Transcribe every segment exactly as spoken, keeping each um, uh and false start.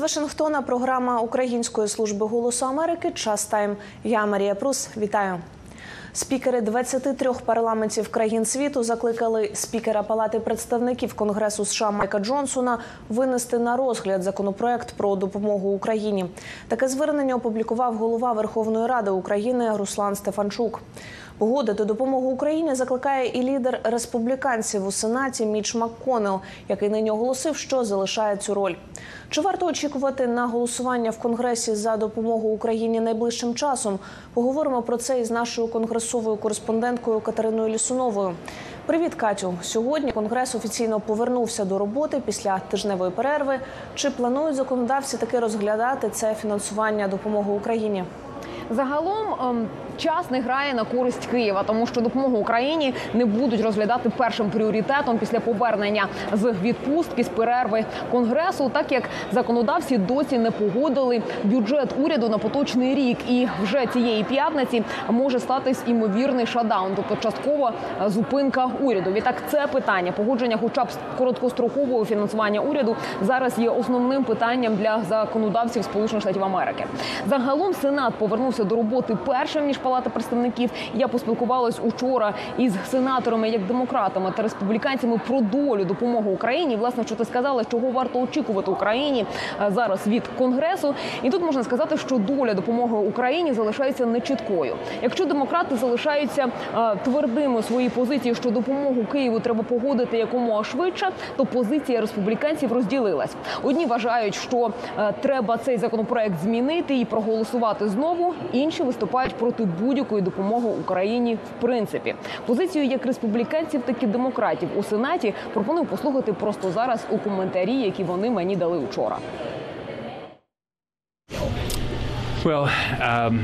Із Вашингтона програма Української служби «Голосу Америки» «Час-Time». Я Марія Прус. Вітаю. Спікери двадцяти трьох парламентів країн світу закликали спікера Палати представників Конгресу США Майка Джонсона винести на розгляд законопроект про допомогу Україні. Таке звернення опублікував голова Верховної Ради України Руслан Стефанчук. Погодити допомогу Україні закликає і лідер республіканців у Сенаті Мітч Макконнелл, який нині оголосив, що залишає цю роль. Чи варто очікувати на голосування в Конгресі за допомогу Україні найближчим часом? Поговоримо про це із нашою конгресовою кореспонденткою Катериною Лісуновою. Привіт, Катю! Сьогодні Конгрес офіційно повернувся до роботи після тижневої перерви. Чи планують законодавці таки розглядати це фінансування допомоги Україні? Загалом час не грає на користь Києва, тому що допомогу Україні не будуть розглядати першим пріоритетом після повернення з відпустки, з перерви Конгресу, так як законодавці досі не погодили бюджет уряду на поточний рік. І вже цієї п'ятниці може статись імовірний шатдаун, тобто часткова зупинка уряду. Відтак це питання погодження хоча б короткострокового фінансування уряду зараз є основним питанням для законодавців Сполучених Штатів Америки. Загалом Сенат повернувся до роботи першим, ніж Палата представників. Я поспілкувалась учора із сенаторами, як демократами та республіканцями, про долю допомоги Україні. Власне, що ти сказала, чого варто очікувати Україні зараз від Конгресу. І тут можна сказати, що доля допомоги Україні залишається нечіткою. Якщо демократи залишаються твердими у своїй позиції, що допомогу Києву треба погодити якомога швидше, то позиція республіканців розділилась. Одні вважають, що треба цей законопроект змінити і проголосувати знову. Інші виступають проти будь-якої допомоги Україні в принципі. Позицію як республіканців, так і демократів у Сенаті пропоную послухати просто зараз у коментарі, які вони мені дали вчора. Well, um,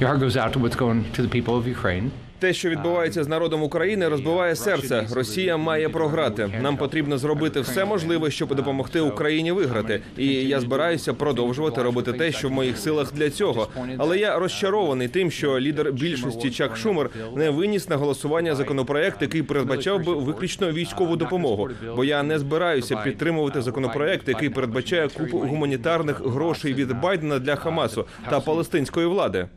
your heart goes out to what's going to the people of Ukraine. Те, що відбувається з народом України, розбиває серце. Росія має програти. Нам потрібно зробити все можливе, щоб допомогти Україні виграти. І я збираюся продовжувати робити те, що в моїх силах для цього. Але я розчарований тим, що лідер більшості Чак Шумер не виніс на голосування законопроект, який передбачав би виключно військову допомогу. Бо я не збираюся підтримувати законопроект, який передбачає купу гуманітарних грошей від Байдена для Хамасу та палестинської влади.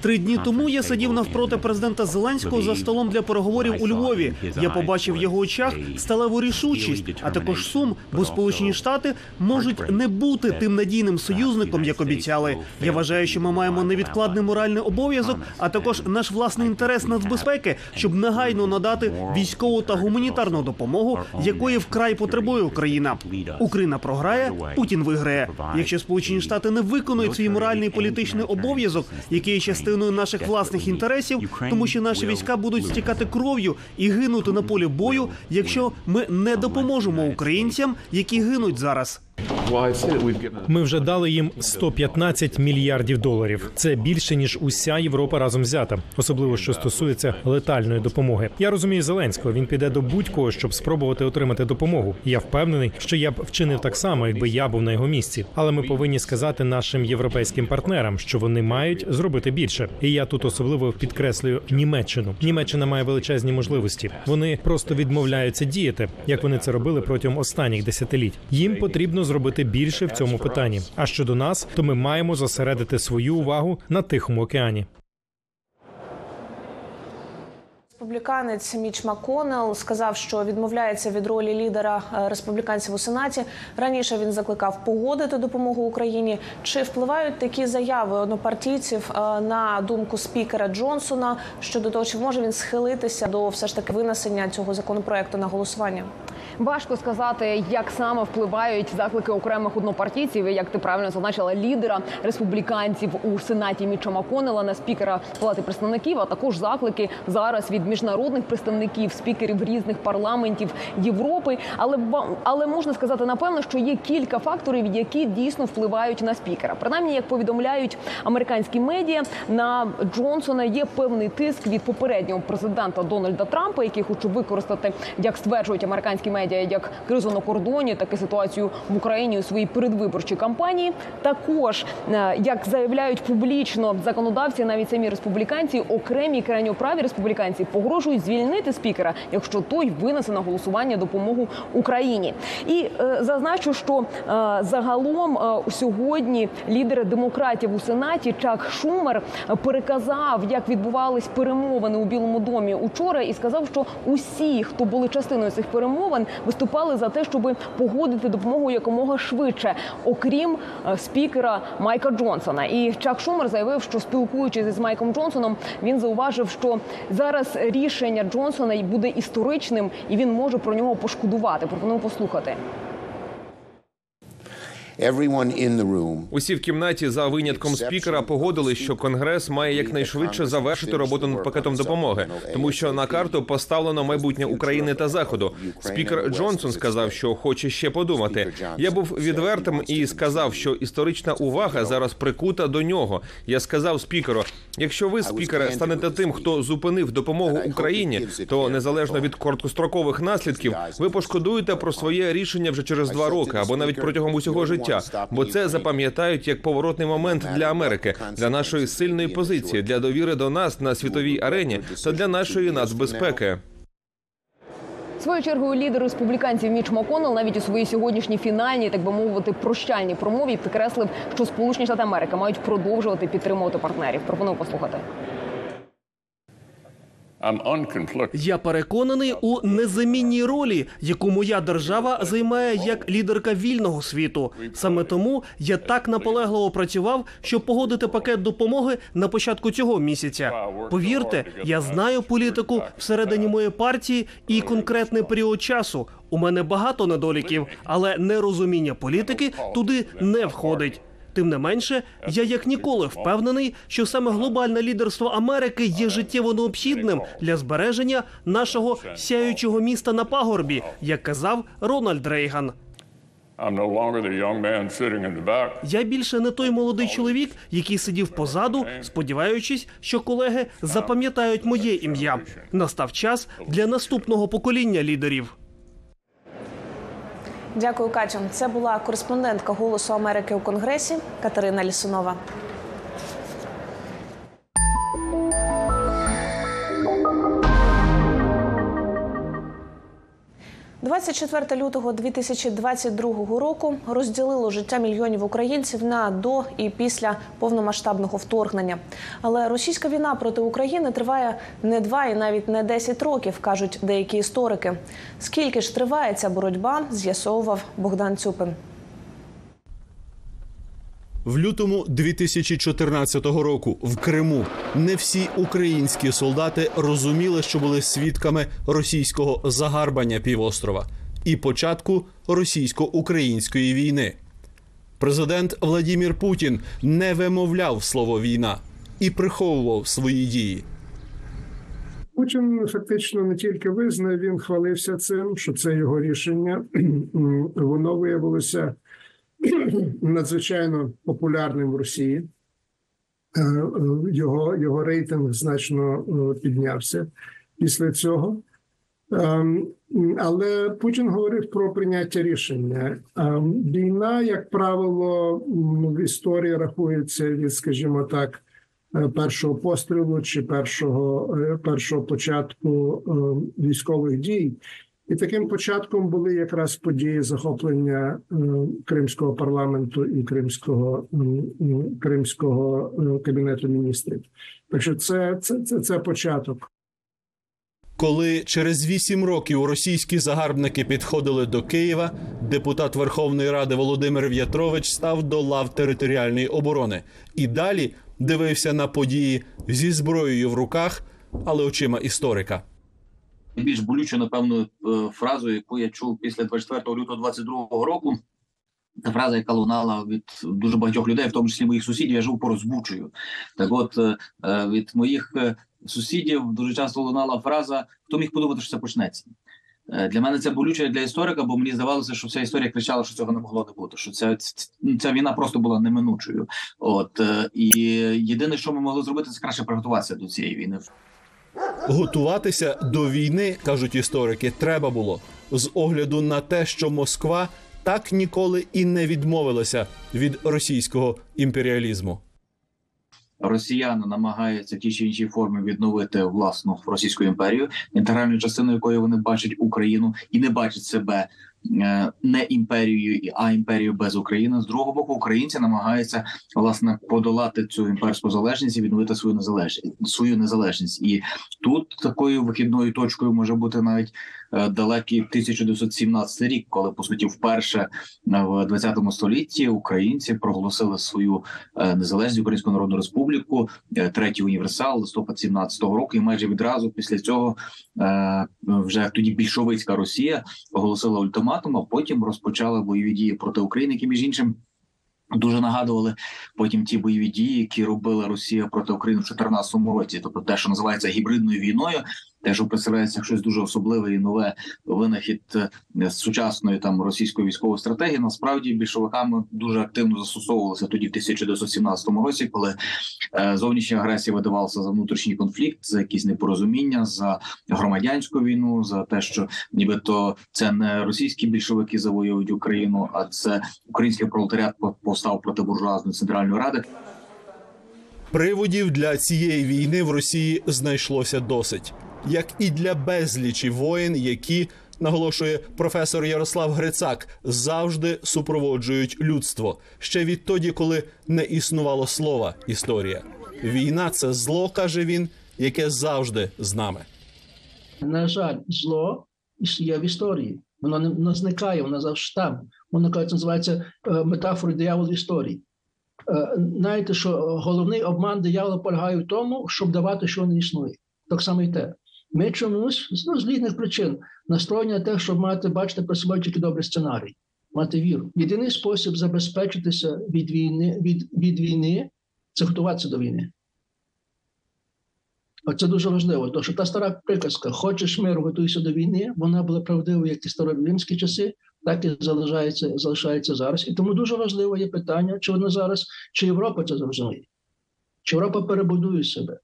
Три дні тому я сидів навпроти президента Зеленського за столом для переговорів у Львові. Я побачив в його очах сталеву рішучість, а також сум, бо Сполучені Штати можуть не бути тим надійним союзником, як обіцяли. Я вважаю, що ми маємо невідкладний моральний обов'язок, а також наш власний інтерес нацбезпеки, щоб негайно надати військову та гуманітарну допомогу, якої вкрай потребує Україна. Україна програє, Путін виграє. Якщо Сполучені Штати не виконують свій моральний і політичний обов'язок, які є частиною наших власних інтересів, тому що наші війська будуть стікати кров'ю і гинути на полі бою, якщо ми не допоможемо українцям, які гинуть зараз. Ми вже дали їм сто п'ятнадцять мільярдів доларів. Це більше, ніж уся Європа разом взята. Особливо, що стосується летальної допомоги. Я розумію Зеленського, він піде до будь-кого, щоб спробувати отримати допомогу. Я впевнений, що я б вчинив так само, якби я був на його місці. Але ми повинні сказати нашим європейським партнерам, що вони мають зробити більше. І я тут особливо підкреслюю Німеччину. Німеччина має величезні можливості. Вони просто відмовляються діяти, як вони це робили протягом останніх десятиліть. Їм потрібно зробити більше в цьому питанні. А щодо нас, то ми маємо зосередити свою увагу на Тихому океані. Республіканець Мітч Макконнелл сказав, що відмовляється від ролі лідера республіканців у Сенаті. Раніше він закликав погодити допомогу Україні. Чи впливають такі заяви однопартійців на думку спікера Джонсона щодо того, чи може він схилитися до все ж таки винесення цього законопроекту на голосування? Важко сказати, як саме впливають заклики окремих однопартійців, як ти правильно зазначила, лідера республіканців у Сенаті Мітча Макконнелла на спікера Палати представників, а також заклики зараз від міжнародних представників, спікерів різних парламентів Європи. Але, але можна сказати, напевно, що є кілька факторів, які дійсно впливають на спікера. Принаймні, як повідомляють американські медіа, на Джонсона є певний тиск від попереднього президента Дональда Трампа, який хоче використати, як стверджують американські медіа, медіа, як кризу на кордоні, так і ситуацію в Україні у своїй передвиборчій кампанії. Також, як заявляють публічно законодавці, навіть самі республіканці, окремі крайньоправі республіканці погрожують звільнити спікера, якщо той винесе на голосування допомогу Україні. І е, зазначу, що е, загалом е, сьогодні лідер демократів у Сенаті Чак Шумер переказав, як відбувались перемовини у Білому домі учора, і сказав, що усі, хто були частиною цих перемовин, виступали за те, щоб погодити допомогу якомога швидше, окрім е, спікера Майка Джонсона. І Чак Шумер заявив, що спілкуючись із Майком Джонсоном, він зауважив, що зараз рішення Джонсона буде історичним, і він може про нього пошкодувати. Пропоную послухати. Усі в кімнаті, за винятком спікера, погодились, що Конгрес має якнайшвидше завершити роботу над пакетом допомоги, тому що на карту поставлено майбутнє України та Заходу. Спікер Джонсон сказав, що хоче ще подумати. Я був відвертим і сказав, що історична увага зараз прикута до нього. Я сказав спікеру, якщо ви, спікере, станете тим, хто зупинив допомогу Україні, то незалежно від короткострокових наслідків, ви пошкодуєте про своє рішення вже через два роки або навіть протягом усього життя. Бо це запам'ятають як поворотний момент для Америки, для нашої сильної позиції, для довіри до нас на світовій арені та для нашої нацбезпеки. Своєю чергою, лідер республіканців Мітч Макконнелл навіть у своїй сьогоднішній фінальній, так би мовити, прощальній промові підкреслив, що Сполучені Штати Америки мають продовжувати підтримувати партнерів. Пропоную послухати. Я переконаний у незамінній ролі, яку моя держава займає як лідерка вільного світу. Саме тому я так наполегливо працював, щоб погодити пакет допомоги на початку цього місяця. Повірте, я знаю політику всередині моєї партії і конкретний період часу. У мене багато недоліків, але нерозуміння політики туди не входить. Тим не менше, я як ніколи впевнений, що саме глобальне лідерство Америки є життєво необхідним для збереження нашого сяючого міста на пагорбі, як казав Рональд Рейган. Я більше не той молодий чоловік, який сидів позаду, сподіваючись, що колеги запам'ятають моє ім'я. Настав час для наступного покоління лідерів. Дякую, Катю. Це була кореспондентка «Голосу Америки» у Конгресі Катерина Лісунова. двадцять четвертого лютого дві тисячі двадцять другого року розділило життя мільйонів українців на до і після повномасштабного вторгнення. Але російська війна проти України триває не два і навіть не десять років, кажуть деякі історики. Скільки ж триває ця боротьба, з'ясовував Богдан Цюпин. В лютому дві тисячі чотирнадцятого року в Криму не всі українські солдати розуміли, що були свідками російського загарбання півострова і початку російсько-української війни. Президент Володимир Путін не вимовляв слово «війна» і приховував свої дії. Путін фактично не тільки визнав, він хвалився цим, що це його рішення, воно виявилося надзвичайно популярним в Росії. Його, його рейтинг значно піднявся після цього. Але Путін говорив про прийняття рішення. Війна, як правило, в історії рахується від, скажімо так, першого пострілу чи першого, першого початку військових дій. І таким початком були якраз події захоплення Кримського парламенту і Кримського, Кримського кабінету міністрів. Так що це, це, це, це початок. Коли через вісім років російські загарбники підходили до Києва, депутат Верховної Ради Володимир В'ятрович став до лав територіальної оборони. І далі дивився на події зі зброєю в руках, але очима історика. Найбільш болючу, напевно, фразу, яку я чув після двадцять четвертого лютого двадцять другого року, фраза, яка лунала від дуже багатьох людей, в тому числі моїх сусідів, я живу поруч з Бучею. Так от, від моїх сусідів дуже часто лунала фраза «Хто міг подумати, що це почнеться?». Для мене це болюче для історика, бо мені здавалося, що вся історія кричала, що цього не могло не бути, що ця, ця війна просто була неминучою. От, і єдине, що ми могли зробити, це краще приготуватися до цієї війни. Готуватися до війни, кажуть історики, треба було з огляду на те, що Москва так ніколи і не відмовилася від російського імперіалізму. Росіяни намагаються в тій чи іншій формі відновити власну російську імперію, інтегральною частиною якої вони бачать Україну і не бачать себе не імперією, а імперією без України. З другого боку, українці намагаються, власне, подолати цю імперську залежність і відновити свою незалежність. Свою незалежність. І тут такою вихідною точкою може бути навіть далекий тисяча дев'ятсот сімнадцятий рік, коли, по суті, вперше в двадцятому столітті українці проголосили свою незалежність Українську Народну Республіку, третій універсал, листопад сімнадцятого року, і майже відразу після цього вже тоді більшовицька Росія оголосила ультиматум, а потім розпочали бойові дії проти України, які, між іншим, дуже нагадували потім ті бойові дії, які робила Росія проти України в чотирнадцятому році. Тобто те, що називається гібридною війною, те, що представляється щось дуже особливе і нове, винахід сучасної там російської військової стратегії, насправді більшовиками дуже активно застосовувалося тоді в тисяча дев'ятсот сімнадцятому році, коли зовнішня агресія видавалася за внутрішній конфлікт, за якісь непорозуміння, за громадянську війну, за те, що нібито це не російські більшовики завоюють Україну, а це український пролетаріат повстав проти буржуазної Центральної Ради. Приводів для цієї війни в Росії знайшлося досить. Як і для безлічі воєн, які, наголошує професор Ярослав Грицак, завжди супроводжують людство. Ще відтоді, коли не існувало слова «історія». Війна – це зло, каже він, яке завжди з нами. На жаль, зло є в історії. Воно не зникає, воно завжди там. Воно, кажуть, називається метафорою диявол в історії. Знаєте, що головний обман диявола полягає в тому, щоб давати, що не існує. Так само і те. Ми чомусь, ну, з різних причин настроєння те, щоб мати, бачити про себе тільки добрий сценарій, мати віру. Єдиний спосіб забезпечитися від війни, від, від війни – це готуватися до війни. Оце дуже важливо, тому що та стара приказка «хочеш миру, готуйся до війни», вона була правдива як і в старовімські часи, так і залишається, залишається зараз. І тому дуже важливо є питання, чи воно зараз, чи Європа це зрозуміє, чи Європа перебудує себе.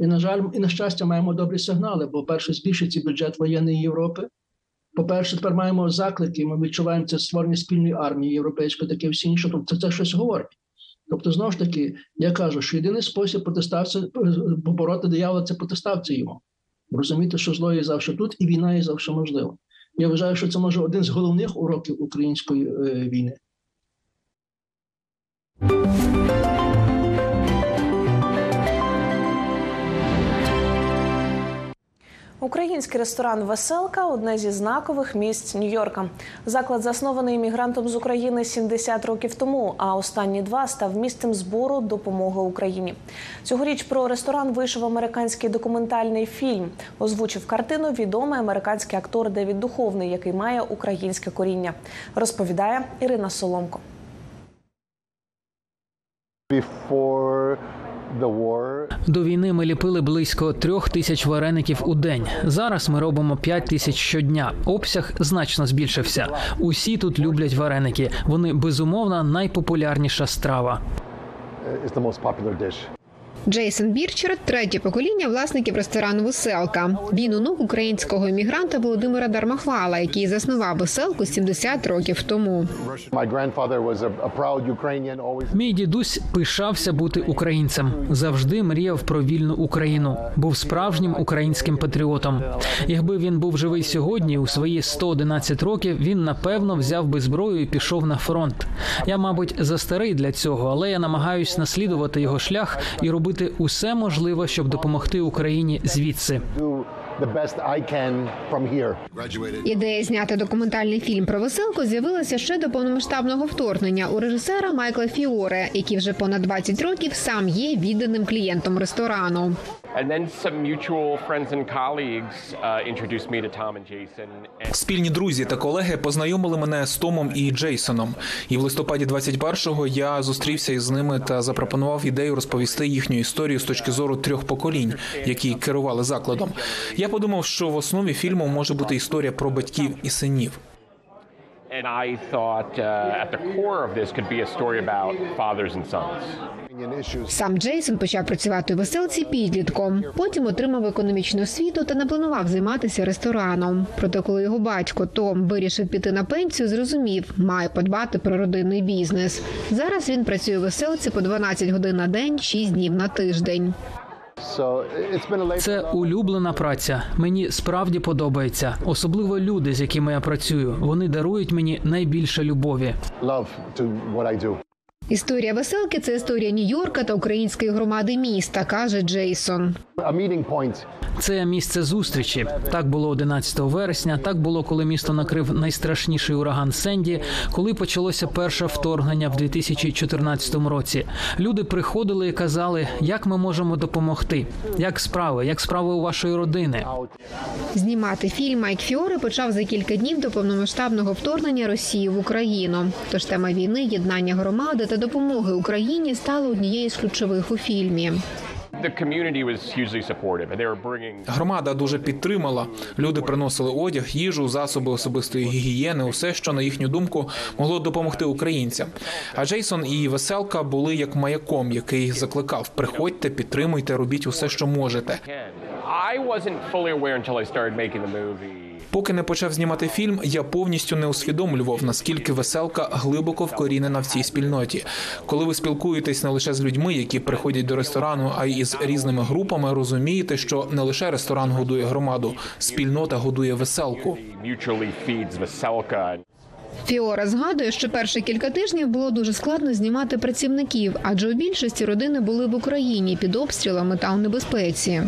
І, на жаль, і на щастя, маємо добрі сигнали, бо, перше, збільшується бюджет воєнної Європи. По-перше, тепер маємо заклики, ми відчуваємо це створення спільної армії європейської, таке всі інше, тобто це щось говорить. Тобто, знову ж таки, я кажу, що єдиний спосіб протиставця, побороти диявола – це протиставці йому. Розуміти, що зло є завжди тут, і війна є завжди можлива. Я вважаю, що це, може, один з головних уроків української е, війни. Український ресторан «Веселка» – одне зі знакових місць Нью-Йорка. Заклад заснований іммігрантом з України сімдесят років тому, а останні два став місцем збору допомоги Україні. Цьогоріч про ресторан вийшов американський документальний фільм. Озвучив картину відомий американський актор Девід Духовний, який має українське коріння. Розповідає Ірина Соломко. Before... До війни ми ліпили близько трьох тисяч вареників у день. Зараз ми робимо п'ять тисяч щодня. Обсяг значно збільшився. Усі тут люблять вареники. Вони, безумовно, найпопулярніша страва. Джейсон Бірчер – третє покоління власників ресторану «Веселка». Він онук українського іммігранта Володимира Дармахвала, який заснував «Веселку» сімдесят років тому. Мій дідусь пишався бути українцем. Завжди мріяв про вільну Україну. Був справжнім українським патріотом. Якби він був живий сьогодні, у свої сто одинадцять років, він, напевно, взяв би зброю і пішов на фронт. Я, мабуть, застарий для цього, але я намагаюся наслідувати його шлях і робити усе можливе, щоб допомогти Україні звідси. Ідея зняти документальний фільм про «Веселку» з'явилася ще до повномасштабного вторгнення у режисера Майкла Фіоре, який вже понад двадцять років сам є відданим клієнтом ресторану. Спільні друзі та колеги познайомили мене з Томом і Джейсоном. І в листопаді двадцять першого я зустрівся із ними та запропонував ідею розповісти їхню історію з точки зору трьох поколінь, які керували закладом. Я подумав, що в основі фільму може бути історія про батьків і синів. And I thought uh, at the core of this could be a story about fathers and sons. Сам Джейсон почав працювати у Веселці підлітком. Потім отримав економічну освіту та не планував займатися рестораном. Проте, коли його батько Том вирішив піти на пенсію, зрозумів, має подбати про родинний бізнес. Зараз він працює у Веселці по дванадцять годин на день, шість днів на тиждень. Це улюблена праця. Мені справді подобається. Особливо люди, з якими я працюю. Вони дарують мені найбільше любові. Історія Веселки – це історія Нью-Йорка та української громади міста, каже Джейсон. Це місце зустрічі. Так було одинадцятого вересня, так було, коли місто накрив найстрашніший ураган Сенді, коли почалося перше вторгнення в дві тисячі чотирнадцятому році. Люди приходили і казали, як ми можемо допомогти, як справи, як справи у вашої родини. Знімати фільм Майк Фіоре почав за кілька днів до повномасштабного вторгнення Росії в Україну. Тож тема війни, єднання громади та допомоги Україні стала однією з ключових у фільмі. Громада дуже підтримала. Люди приносили одяг, їжу, засоби особистої гігієни, усе, що, на їхню думку, могло допомогти українцям. А Джейсон і Веселка були як маяком, який закликав: приходьте, підтримуйте, робіть усе, що можете. Поки не почав знімати фільм, я повністю не усвідомлював, наскільки Веселка глибоко вкорінена в цій спільноті. Коли ви спілкуєтесь не лише з людьми, які приходять до ресторану, а й з різними групами, розумієте, що не лише ресторан годує громаду, спільнота годує Веселку. Фіора згадує, що перші кілька тижнів було дуже складно знімати працівників, адже у більшості родини були в Україні під обстрілами та у небезпеці.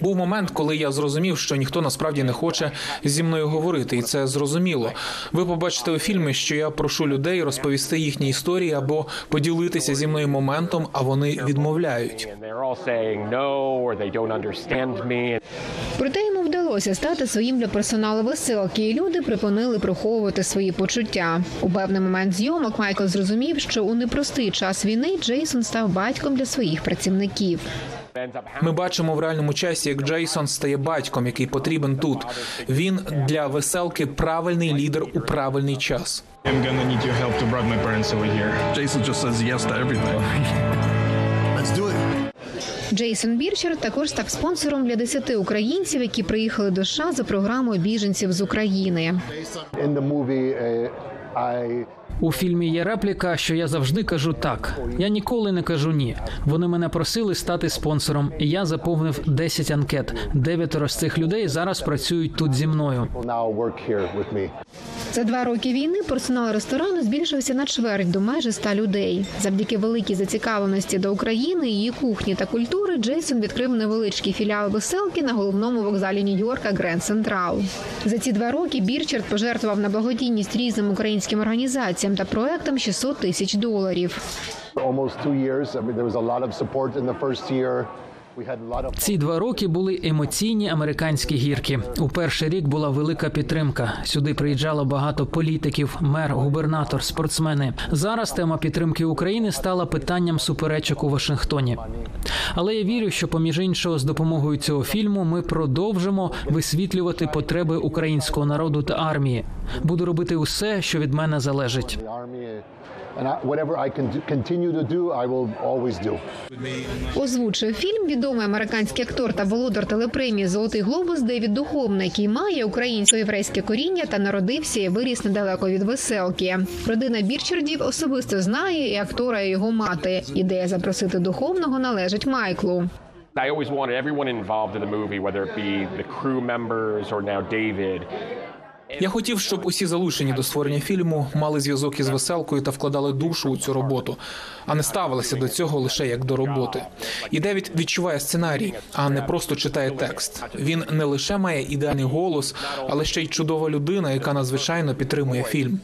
Був момент, коли я зрозумів, що ніхто насправді не хоче зі мною говорити, і це зрозуміло. Ви побачите у фільмі, що я прошу людей розповісти їхні історії або поділитися зі мною моментом, а вони відмовляють. Проте йому вдалося стати своїм для персоналу Веселки, і люди припинили приховувати свої почуття. У певний момент зйомок Майкл зрозумів, що у непростий час війни Джейсон став батьком для своїх працівників. Ми бачимо в реальному часі, як Джейсон стає батьком, який потрібен тут. Він для Веселки правильний лідер у правильний час. Джейсон Бірчер також став спонсором для десяти українців, які приїхали до США за програмою біженців з України. У фільмі є репліка, що я завжди кажу так. Я ніколи не кажу ні. Вони мене просили стати спонсором, і я заповнив десять анкет. Дев'ятеро з цих людей зараз працюють тут зі мною. За два роки війни персонал ресторану збільшився на чверть до майже ста людей. Завдяки великій зацікавленості до України, її кухні та культури Джейсон відкрив невеличкий філіал Веселки на головному вокзалі Нью-Йорка Гренд Централ. За ці два роки Бірчард пожертвував на благодійність різним українським організаціям та проектом шістсот тисяч доларів. Ці два роки були емоційні американські гірки. У перший рік була велика підтримка. Сюди приїжджало багато політиків, мер, губернатор, спортсмени. Зараз тема підтримки України стала питанням суперечок у Вашингтоні. Але я вірю, що, поміж іншого, з допомогою цього фільму ми продовжимо висвітлювати потреби українського народу та армії. Буду робити усе, що від мене залежить. Озвучив фільм відомий американський актор та володар телепремії «Золотий глобус» Девід Духовний, який має українсько-єврейське коріння та народився і виріс недалеко від Веселки. Родина Бірчардів особисто знає і актора, і його мати. Ідея запросити Духовного належить Майклу. I always wanted everyone involved in the movie, whether it be the crew members or now David. Я хотів, щоб усі залучені до створення фільму мали зв'язок із Веселкою та вкладали душу у цю роботу, а не ставилися до цього лише як до роботи. І Девід відчуває сценарій, а не просто читає текст. Він не лише має ідеальний голос, але ще й чудова людина, яка надзвичайно підтримує фільм.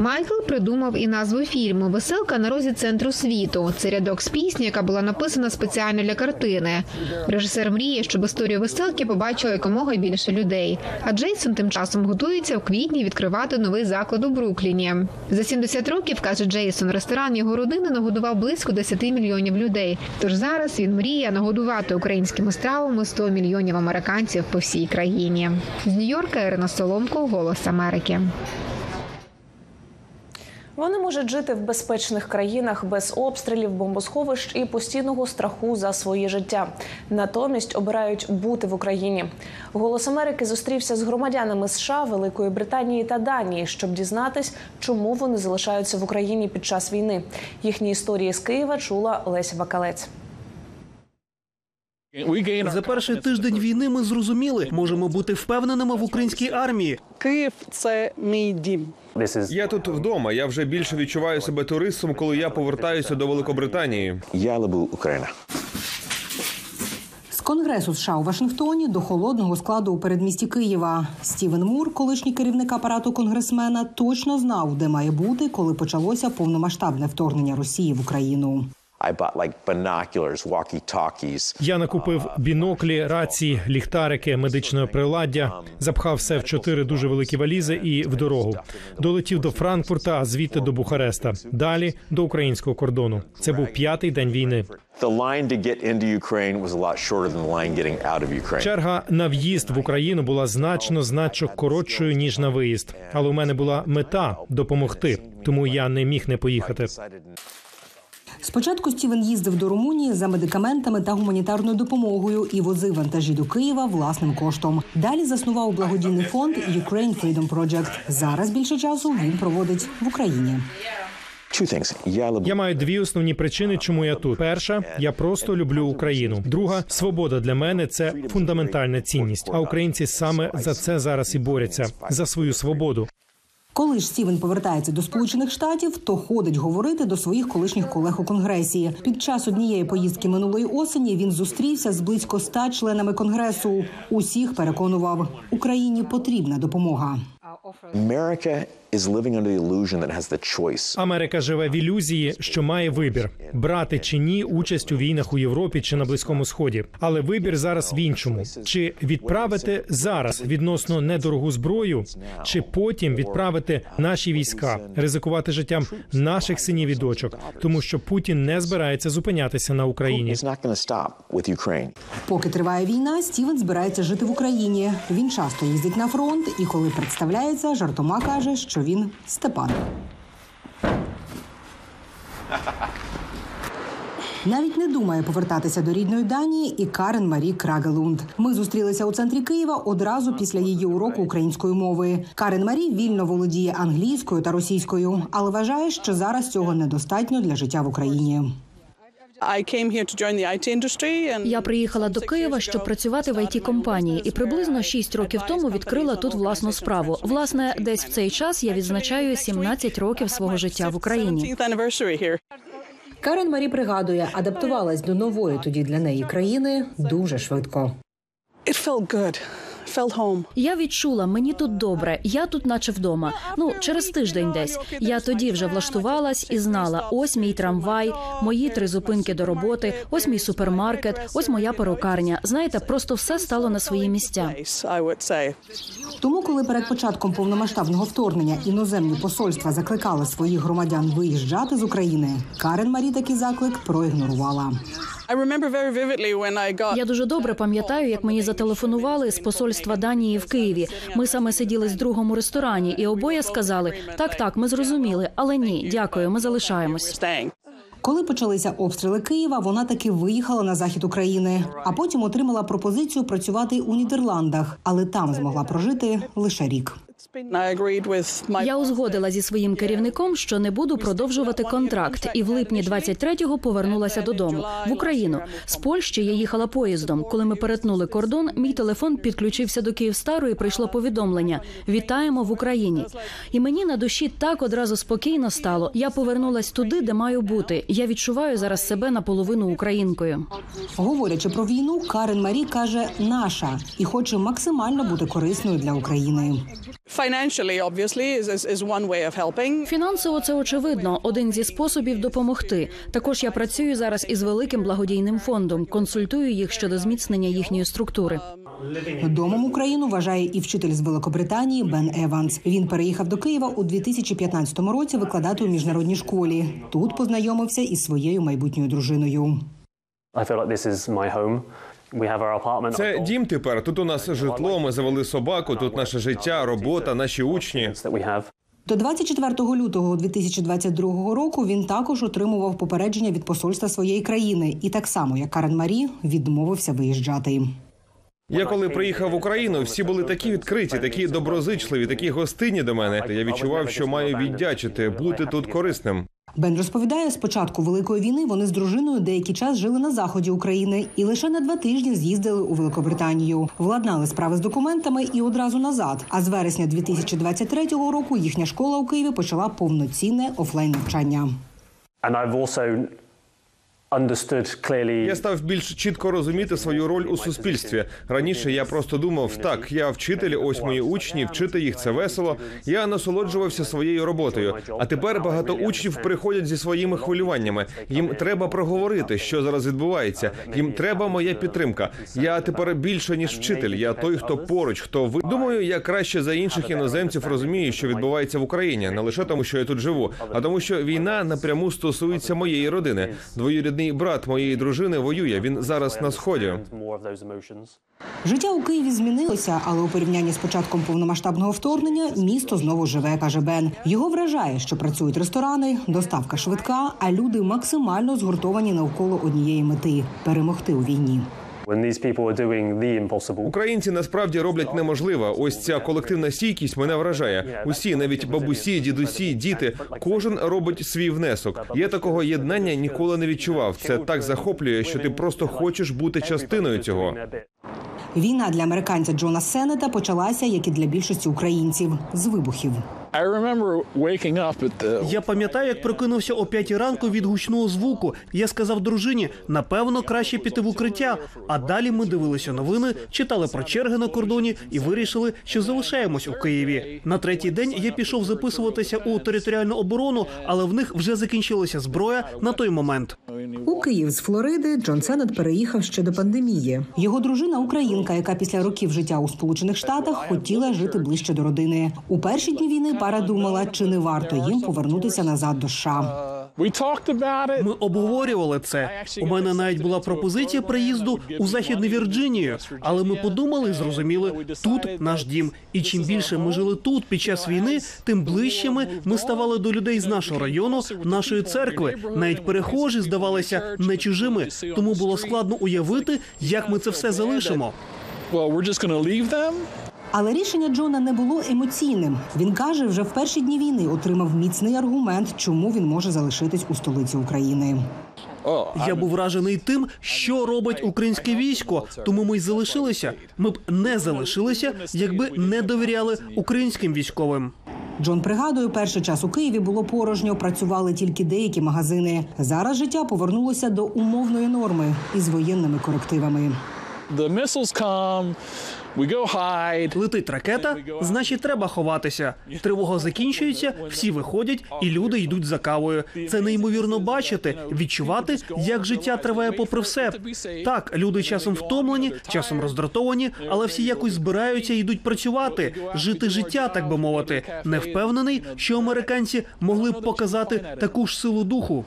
Майкл придумав і назву фільму «Веселка на розі центру світу». Це рядок з пісні, яка була написана спеціально для картини. Режисер мріє, щоб історію «Веселки» побачило якомога більше людей. А Джейсон тим часом готується у квітні відкривати новий заклад у Брукліні. За сімдесят років, каже Джейсон, ресторан його родини нагодував близько десяти мільйонів людей. Тож зараз він мріє нагодувати українськими стравами сто мільйонів американців по всій країні. З Нью-Йорка Ірина Соломко, Голос Америки. Вони можуть жити в безпечних країнах без обстрілів, бомбосховищ і постійного страху за своє життя. Натомість обирають бути в Україні. «Голос Америки» зустрівся з громадянами США, Великої Британії та Данії, щоб дізнатись, чому вони залишаються в Україні під час війни. Їхні історії з Києва чула Леся Бакалець. За перший тиждень війни ми зрозуміли, можемо бути впевненими в українській армії. Київ – це мій дім. Я тут вдома, я вже більше відчуваю себе туристом, коли я повертаюся до Великобританії. Я люблю Україну. З Конгресу США у Вашингтоні до холодного складу у передмісті Києва. Стівен Мур, колишній керівник апарату конгресмена, точно знав, де має бути, коли почалося повномасштабне вторгнення Росії в Україну. Я накупив біноклі, рації, ліхтарики, медичне приладдя, запхав все в чотири дуже великі валізи і в дорогу. Долетів до Франкфурта, а звідти до Бухареста. Далі до українського кордону. Це був п'ятий день війни. Черга на в'їзд в Україну була значно-значно коротшою, ніж на виїзд. Але у мене була мета – допомогти. Тому я не міг не поїхати. Спочатку Стівен їздив до Румунії за медикаментами та гуманітарною допомогою і возив вантажі до Києва власним коштом. Далі заснував благодійний фонд «Ukraine Freedom Project». Зараз більше часу він проводить в Україні. Я маю дві основні причини, чому я тут. Перша – я просто люблю Україну. Друга – свобода для мене – це фундаментальна цінність. А українці саме за це зараз і борються. За свою свободу. Коли ж Стівен повертається до Сполучених Штатів, то ходить говорити до своїх колишніх колег у Конгресі. Під час однієї поїздки минулої осені він зустрівся з близько ста членами Конгресу. Усіх переконував – Україні потрібна допомога. Америка живе в ілюзії, що має вибір – брати чи ні участь у війнах у Європі чи на Близькому Сході. Але вибір зараз в іншому. Чи відправити зараз відносно недорогу зброю, чи потім відправити наші війська, ризикувати життям наших синів і дочок, тому що Путін не збирається зупинятися на Україні. Поки триває війна, Стівен збирається жити в Україні. Він часто їздить на фронт і коли представляється, жартома каже, що він Степан. Навіть не думає повертатися до рідної Данії і Карен-Марі Крагелунд. Ми зустрілися у центрі Києва одразу після її уроку української мови. Карен-Марі вільно володіє англійською та російською, але вважає, що зараз цього недостатньо для життя в Україні. Я приїхала до Києва, щоб працювати в ай ті-компанії, і приблизно шість років тому відкрила тут власну справу. Власне, десь в цей час я відзначаю сімнадцять років свого життя в Україні. Карен-Марі пригадує, адаптувалась до нової тоді для неї країни дуже швидко. Я відчула, мені тут добре, я тут наче вдома. Ну, через тиждень десь. Я тоді вже влаштувалась і знала, ось мій трамвай, мої три зупинки до роботи, ось мій супермаркет, ось моя перукарня. Знаєте, просто все стало на свої місця. Тому, коли перед початком повномасштабного вторгнення іноземні посольства закликали своїх громадян виїжджати з України, Карен-Марі такий заклик проігнорувала. Я дуже добре пам'ятаю, як мені зателефонували з посольства Данії в Києві. Ми саме сиділи з другом у ресторані, і обоє сказали, так-так, ми зрозуміли, але ні, дякую, ми залишаємось. Коли почалися обстріли Києва, вона таки виїхала на захід України, а потім отримала пропозицію працювати у Нідерландах, але там змогла прожити лише рік. Я узгодила зі своїм керівником, що не буду продовжувати контракт, і в липні двадцять третього повернулася додому, в Україну. З Польщі я їхала поїздом. Коли ми перетнули кордон, мій телефон підключився до Київстару і прийшло повідомлення «Вітаємо в Україні». І мені на душі так одразу спокійно стало. Я повернулась туди, де маю бути. Я відчуваю зараз себе наполовину українкою. Говорячи про війну, Карен-Марі каже «наша» і хоче максимально бути корисною для України. Фінансово це очевидно, один зі способів допомогти. Також я працюю зараз із великим благодійним фондом, консультую їх щодо зміцнення їхньої структури. Домом Україну вважає і вчитель з Великобританії Бен Еванс. Він переїхав до Києва у дві тисячі п'ятнадцятому році викладати у міжнародній школі. Тут познайомився із своєю майбутньою дружиною. Це дім тепер. Тут у нас житло, ми завели собаку, тут наше життя, робота, наші учні. До двадцять четвертого лютого дві тисячі двадцять другого року він також отримував попередження від посольства своєї країни. І так само, як Карен-Марі, відмовився виїжджати. Я коли приїхав в Україну, всі були такі відкриті, такі доброзичливі, такі гостинні до мене. Я відчував, що маю віддячити, бути тут корисним. Бен розповідає, з початку Великої війни вони з дружиною деякий час жили на заході України і лише на два тижні з'їздили у Великобританію. Владнали справи з документами і одразу назад. А з вересня дві тисячі двадцять третього року їхня школа у Києві почала повноцінне офлайн-навчання. Я став більш чітко розуміти свою роль у суспільстві. Раніше я просто думав, так, я вчитель, ось мої учні, вчити їх – це весело. Я насолоджувався своєю роботою. А тепер багато учнів приходять зі своїми хвилюваннями. Їм треба проговорити, що зараз відбувається. Їм треба моя підтримка. Я тепер більше, ніж вчитель. Я той, хто поруч, хто ви. Думаю, я краще за інших іноземців розумію, що відбувається в Україні. Не лише тому, що я тут живу, а тому, що війна напряму стосується моєї родини. Двоюрідний брат моєї дружини воює, він зараз на Сході. Життя у Києві змінилося, але у порівнянні з початком повномасштабного вторгнення місто знову живе, каже Бен. Його вражає, що працюють ресторани, доставка швидка, а люди максимально згуртовані навколо однієї мети – перемогти у війні. Українці насправді роблять неможливе. Ось ця колективна стійкість мене вражає. Усі, навіть бабусі, дідусі, діти, кожен робить свій внесок. Я такого єднання ніколи не відчував. Це так захоплює, що ти просто хочеш бути частиною цього. Війна для американця Джона Сеннета почалася, як і для більшості українців, з вибухів. Я пам'ятаю, як прокинувся о п'ятій ранку від гучного звуку. Я сказав дружині, напевно, краще піти в укриття. А далі ми дивилися новини, читали про черги на кордоні і вирішили, що залишаємось у Києві. На третій день я пішов записуватися у територіальну оборону, але в них вже закінчилася зброя на той момент. У Київ з Флориди Джон Сеннет переїхав ще до пандемії. Його дружина – українка, яка після років життя у Сполучених Штатах хотіла жити ближче до родини. У перші дні війни пара думала, чи не варто їм повернутися назад до США. Ми обговорювали це. У мене навіть була пропозиція приїзду у Західну Вірджинію. Але ми подумали і зрозуміли, тут наш дім. І чим більше ми жили тут під час війни, тим ближчими ми ставали до людей з нашого району, нашої церкви. Навіть перехожі здавалися не чужими. Тому було складно уявити, як ми це все залишимо. Але рішення Джона не було емоційним. Він каже, вже в перші дні війни отримав міцний аргумент, чому він може залишитись у столиці України. Я був вражений тим, що робить українське військо, тому ми й залишилися. Ми б не залишилися, якби не довіряли українським військовим. Джон пригадує, перший час у Києві було порожньо, працювали тільки деякі магазини. Зараз життя повернулося до умовної норми із воєнними корективами. Летить ракета, значить треба ховатися. Тривога закінчується, всі виходять і люди йдуть за кавою. Це неймовірно бачити, відчувати, як життя триває попри все. Так, люди часом втомлені, часом роздратовані, але всі якось збираються і йдуть працювати, жити життя, так би мовити. Не впевнений, що американці могли б показати таку ж силу духу.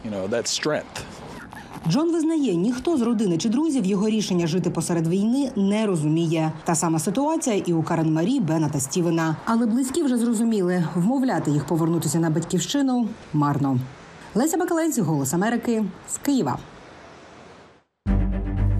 Джон визнає, ніхто з родини чи друзів його рішення жити посеред війни не розуміє. Та сама ситуація і у Карен-Марі, Бена та Стівена. Але близькі вже зрозуміли, вмовляти їх повернутися на батьківщину – марно. Леся Бакалець, Голос Америки, з Києва.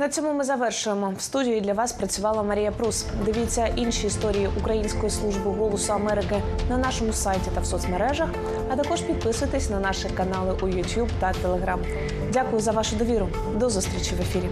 На цьому ми завершуємо. В студії для вас працювала Марія Прус. Дивіться інші історії Української служби «Голосу Америки» на нашому сайті та в соцмережах, а також підписуйтесь на наші канали у YouTube та Telegram. Дякую за вашу довіру. До зустрічі в ефірі.